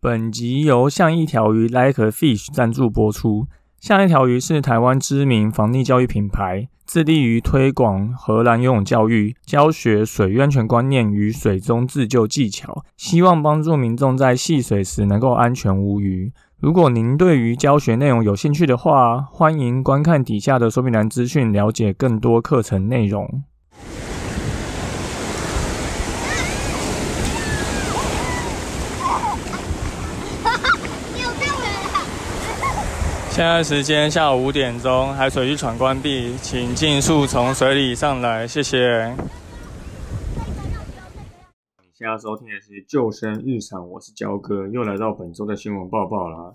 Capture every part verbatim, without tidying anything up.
本集由像一条鱼 Like a Fish 赞助播出。像一条鱼是台湾知名防溺教育品牌，致力于推广荷兰游泳教育，教学水域安全观念与水中自救技巧，希望帮助民众在戏水时能够安全无虞。如果您对于教学内容有兴趣的话，欢迎观看底下的说明栏资讯，了解更多课程内容。现在时间下午五点钟，海水浴场关闭，请尽速从水里上来，谢谢。你现在收听的是《救生日常》，我是焦哥，又来到本周的新闻报报啦。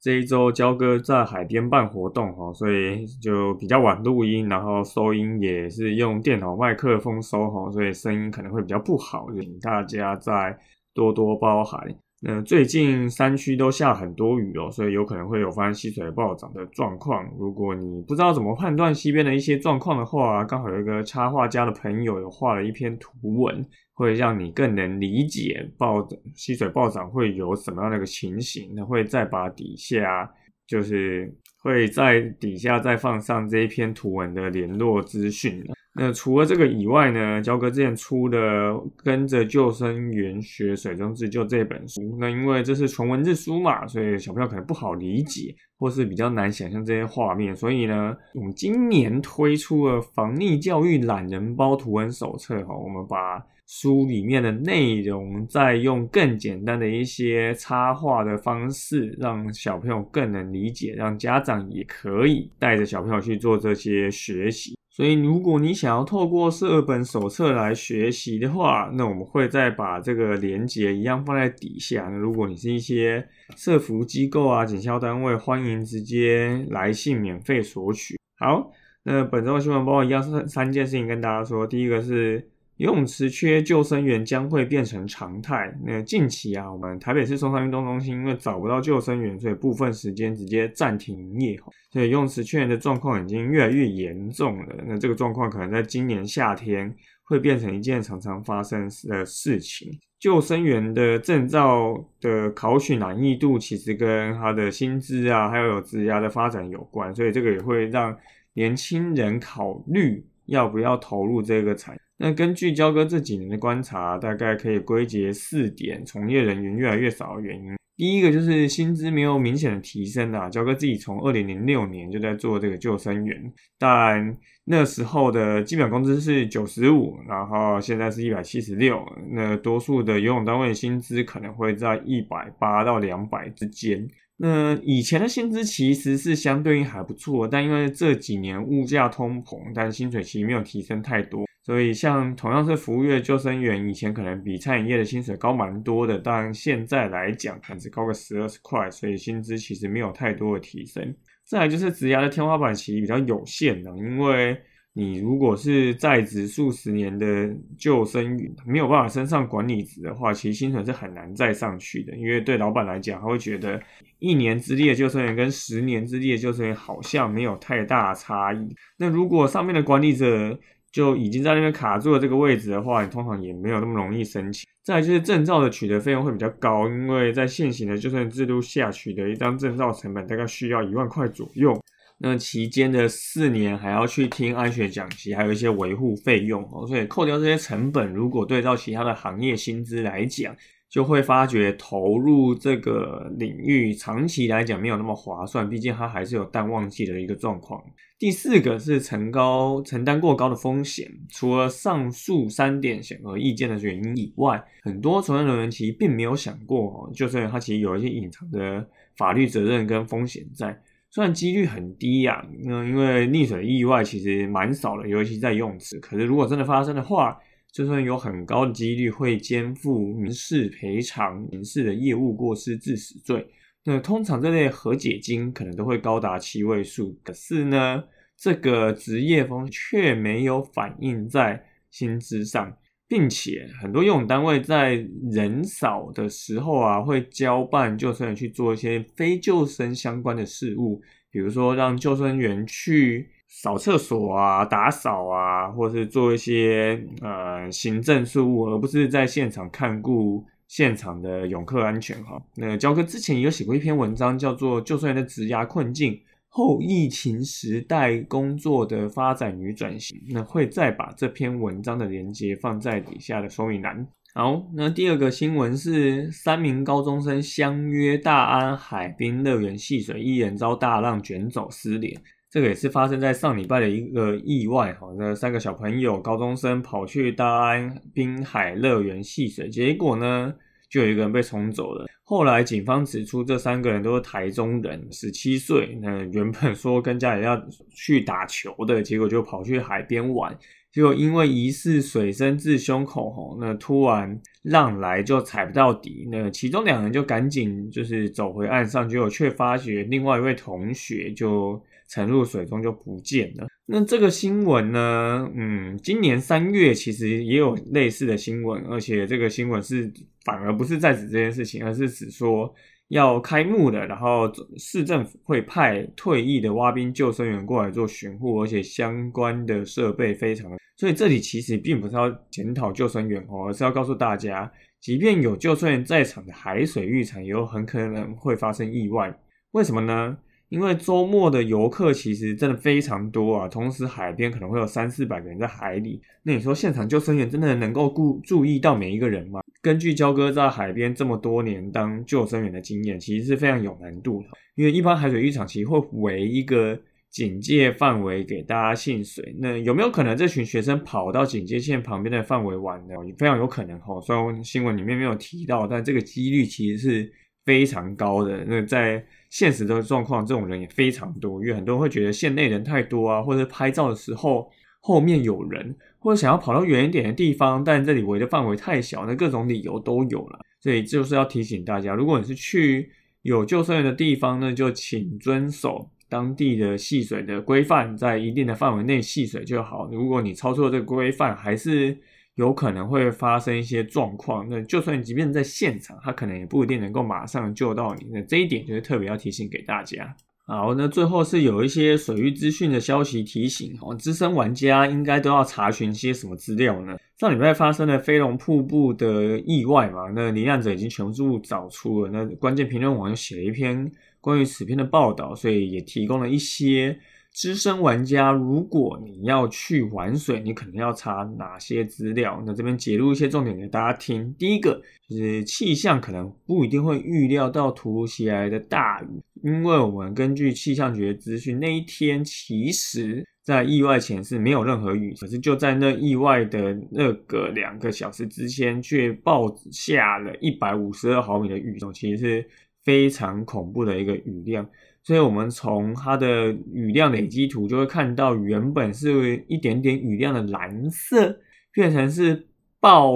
这一周焦哥在海边办活动，所以就比较晚录音，然后收音也是用电脑麦克风收，所以声音可能会比较不好，请大家再多多包涵。呃，最近山区都下很多雨哦，所以有可能会有发生溪水暴涨的状况。如果你不知道怎么判断溪边的一些状况的话，刚好有一个插画家的朋友有画了一篇图文，会让你更能理解暴溪水暴涨会有什么样的一个情形。会再把底下就是会在底下再放上这一篇图文的联络资讯。那除了这个以外呢，焦哥之前出的跟着救生员学水中自救这本书，那因为这是纯文字书嘛，所以小朋友可能不好理解，或是比较难想象这些画面，所以呢我们今年推出了防溺教育懒人包图文手册，我们把书里面的内容再用更简单的一些插画的方式让小朋友更能理解，让家长也可以带着小朋友去做这些学习。所以如果你想要透过这本手册来学习的话，那我们会再把这个连结一样放在底下。那如果你是一些社福机构啊、警消单位，欢迎直接来信免费索取。好，那本周新闻报告一样是三件事情跟大家说。第一个是游泳池缺救生员将会变成常态。那近期啊，我们台北市松山运动中心因为找不到救生员，所以部分时间直接暂停营业，所以游泳池缺人的状况已经越来越严重了。那这个状况可能在今年夏天会变成一件常常发生的事情。救生员的证照的考取难易度其实跟他的薪资啊，还有职业的发展有关，所以这个也会让年轻人考虑要不要投入这个产业。那根据焦哥这几年的观察，大概可以归结四点从业人员越来越少的原因。第一个就是薪资没有明显的提升啦、啊、焦哥自己从二零零六年就在做这个救生员，但那时候的基本工资是九十五，然后现在是一百七十六，那多数的游泳单位薪资可能会在一百八到两百之间。那以前的薪资其实是相对应还不错，但因为这几年物价通膨，但薪水其实没有提升太多，所以像同样是服务业的救生员，以前可能比餐饮业的薪水高蛮多的，但现在来讲可能只高个十二十块，所以薪资其实没有太多的提升。再来就是职涯的天花板其实比较有限的，因为你如果是在职数十年的救生员，没有办法升上管理职的话，其实薪水是很难再上去的，因为对老板来讲，他会觉得一年资历的救生员跟十年资历的救生员好像没有太大差异。那如果上面的管理者就已经在那边卡住了这个位置的话，你通常也没有那么容易申请。再来就是证照的取得费用会比较高，因为在现行的救生员制度下，取得一张证照成本大概需要一万块左右。那期间的四年还要去听安全讲习，还有一些维护费用、哦、所以扣掉这些成本，如果对照其他的行业薪资来讲，就会发觉投入这个领域长期来讲没有那么划算，毕竟它还是有淡旺季的一个状况。第四个是承高承担过高的风险，除了上述三点显而易见的原因以外，很多从业人员其实并没有想过，就是它其实有一些隐藏的法律责任跟风险在。虽然几率很低啊，嗯、因为溺水意外其实蛮少的，尤其在游泳池。可是如果真的发生的话，就算有很高的几率会肩负民事赔偿、民事的业务过失致死罪。那通常这类和解金可能都会高达七位数，可是呢，这个职业风险却没有反映在薪资上。并且很多游泳单位在人少的时候啊，会交办救生员去做一些非救生相关的事务，比如说让救生员去扫厕所啊、打扫啊，或是做一些呃行政事务，而不是在现场看顾现场的泳客安全哈。那焦哥之前也有写过一篇文章，叫做《就算在职涯困境：后疫情时代工作的发展与转型》，那会再把这篇文章的连结放在底下的说明栏。好，那第二个新闻是三名高中生相约大安海滨乐园戏水，一人遭大浪卷走失联。这个也是发生在上礼拜的一个意外哈，那三个小朋友高中生跑去大安滨海乐园戏水，结果呢就有一个人被冲走了。后来警方指出这三个人都是台中人 ,十七 岁，那原本说跟家里要去打球的，结果就跑去海边玩。结果因为疑似水深至胸口，那突然浪来就踩不到底，那其中两人就赶紧就是走回岸上，结果却发觉另外一位同学就沉入水中就不见了。那这个新闻呢，嗯，今年三月其实也有类似的新闻，而且这个新闻是反而不是在指这件事情，而是指说要开幕了，然后市政府会派退役的蛙兵救生员过来做巡护，而且相关的设备非常的，所以这里其实并不是要检讨救生员哦，而是要告诉大家，即便有救生员在场的海水浴场也有很可能会发生意外。为什么呢？因为周末的游客其实真的非常多啊，同时海边可能会有三四百个人在海里，那你说现场救生员真的能够顾注意到每一个人吗？根据焦哥在海边这么多年当救生员的经验，其实是非常有难度的，因为一般海水浴场其实会围一个警戒范围给大家限水，那有没有可能这群学生跑到警戒线旁边的范围玩呢？非常有可能齁，虽然新闻里面没有提到，但这个几率其实是非常高的。那在现实的状况，这种人也非常多，因为很多人会觉得线内人太多啊，或者拍照的时候后面有人，或者想要跑到远一点的地方，但这里围的范围太小，那各种理由都有了。所以就是要提醒大家，如果你是去有救生员的地方呢，就请遵守当地的戏水的规范，在一定的范围内戏水就好。如果你超出了这个规范，还是有可能会发生一些状况，那就算即便在现场，他可能也不一定能够马上救到你，那这一点就是特别要提醒给大家。好，那最后是有一些水域资讯的消息提醒，资深玩家应该都要查询些什么资料呢？上礼拜发生了飞龙瀑布的意外嘛，那罹难者已经全部找出了，那关键评论网又写了一篇关于此篇的报道，所以也提供了一些资深玩家，如果你要去玩水，你可能要查哪些资料？那这边解录一些重点给大家听。第一个就是气象可能不一定会预料到突如其来的大雨，因为我们根据气象局的资讯，那一天其实在意外前是没有任何雨，可是就在那意外的那个两个小时之前，却爆下了一百五十二毫米的雨，其实是非常恐怖的一个雨量。所以我们从它的雨量累积图就会看到，原本是一点点雨量的蓝色，变成是暴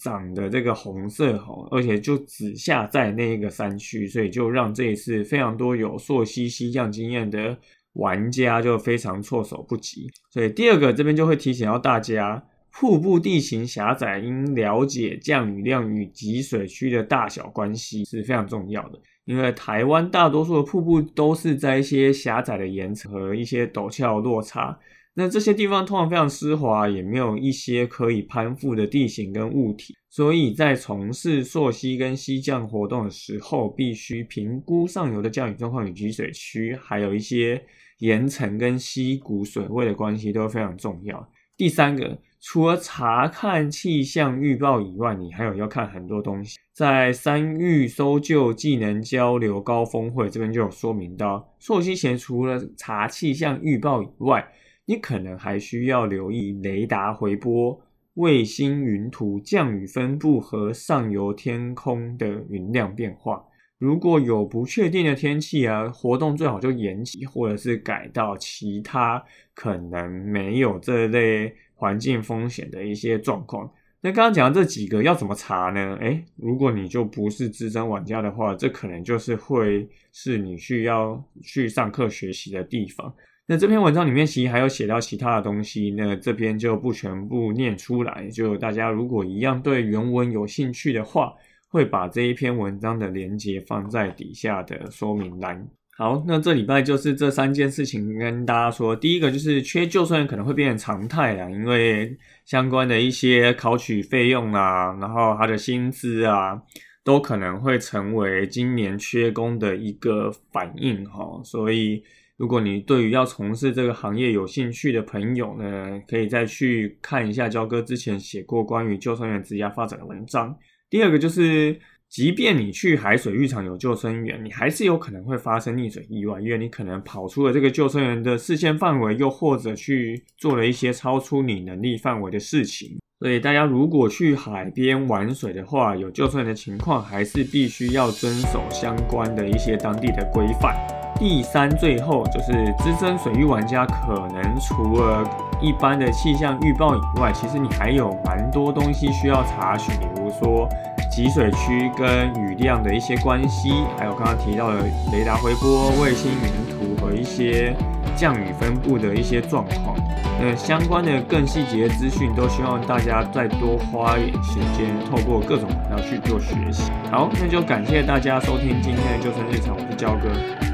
涨的这个红色，而且就只下在那个山区，所以就让这一次非常多有溯溪溪降经验的玩家就非常措手不及。所以第二个这边就会提醒到大家，瀑布地形狭窄，应了解降雨量与集水区的大小关系是非常重要的。因为台湾大多数的瀑布都是在一些狭窄的岩层和一些陡峭落差，那这些地方通常非常湿滑，也没有一些可以攀附的地形跟物体，所以在从事溯溪跟溪降活动的时候，必须评估上游的降雨状况与集水区，还有一些岩层跟溪谷水位的关系都非常重要。第三个，除了查看气象预报以外，你还有要看很多东西。在山域搜救技能交流高峰会这边就有说明到，溯溪前除了查气象预报以外，你可能还需要留意雷达回波、卫星云图、降雨分布和上游天空的云量变化。如果有不确定的天气啊，活动最好就延期，或者是改到其他可能没有这类环境风险的一些状况。那刚刚讲的这几个要怎么查呢？诶，如果你就不是资深玩家的话，这可能就是会是你需要去上课学习的地方。那这篇文章里面其实还有写到其他的东西，那这边就不全部念出来，就大家如果一样对原文有兴趣的话，会把这一篇文章的连结放在底下的说明栏。好，那这礼拜就是这三件事情跟大家说。第一个就是缺救生员可能会变成常态啦，因为相关的一些考取费用啦、啊，然后他的薪资啊，都可能会成为今年缺工的一个反应齁。所以如果你对于要从事这个行业有兴趣的朋友呢，可以再去看一下焦哥之前写过关于救生员职业发展的文章。第二个就是即便你去海水浴场有救生员，你还是有可能会发生溺水意外，因为你可能跑出了这个救生员的视线范围，又或者去做了一些超出你能力范围的事情。所以大家如果去海边玩水的话，有救生员的情况还是必须要遵守相关的一些当地的规范。第三，最后就是资深水域玩家可能除了一般的气象预报以外，其实你还有蛮多东西需要查询，比如说集水区跟雨量的一些关系，还有刚刚提到的雷达回波、卫星云图和一些降雨分布的一些状况。那相关的更细节的资讯都希望大家再多花一点时间，透过各种管道去做学习。好，那就感谢大家收听今天的救生日常，我是焦哥。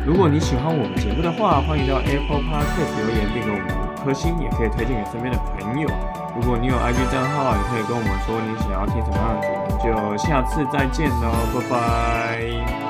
如果你喜欢我们节目的话，欢迎到 Apple Podcast 留言并给我们颗星，也可以推荐给身边的朋友。如果你有 I G 账号，也可以跟我们说你想要听什么样的节目。就下次再见喽，拜拜。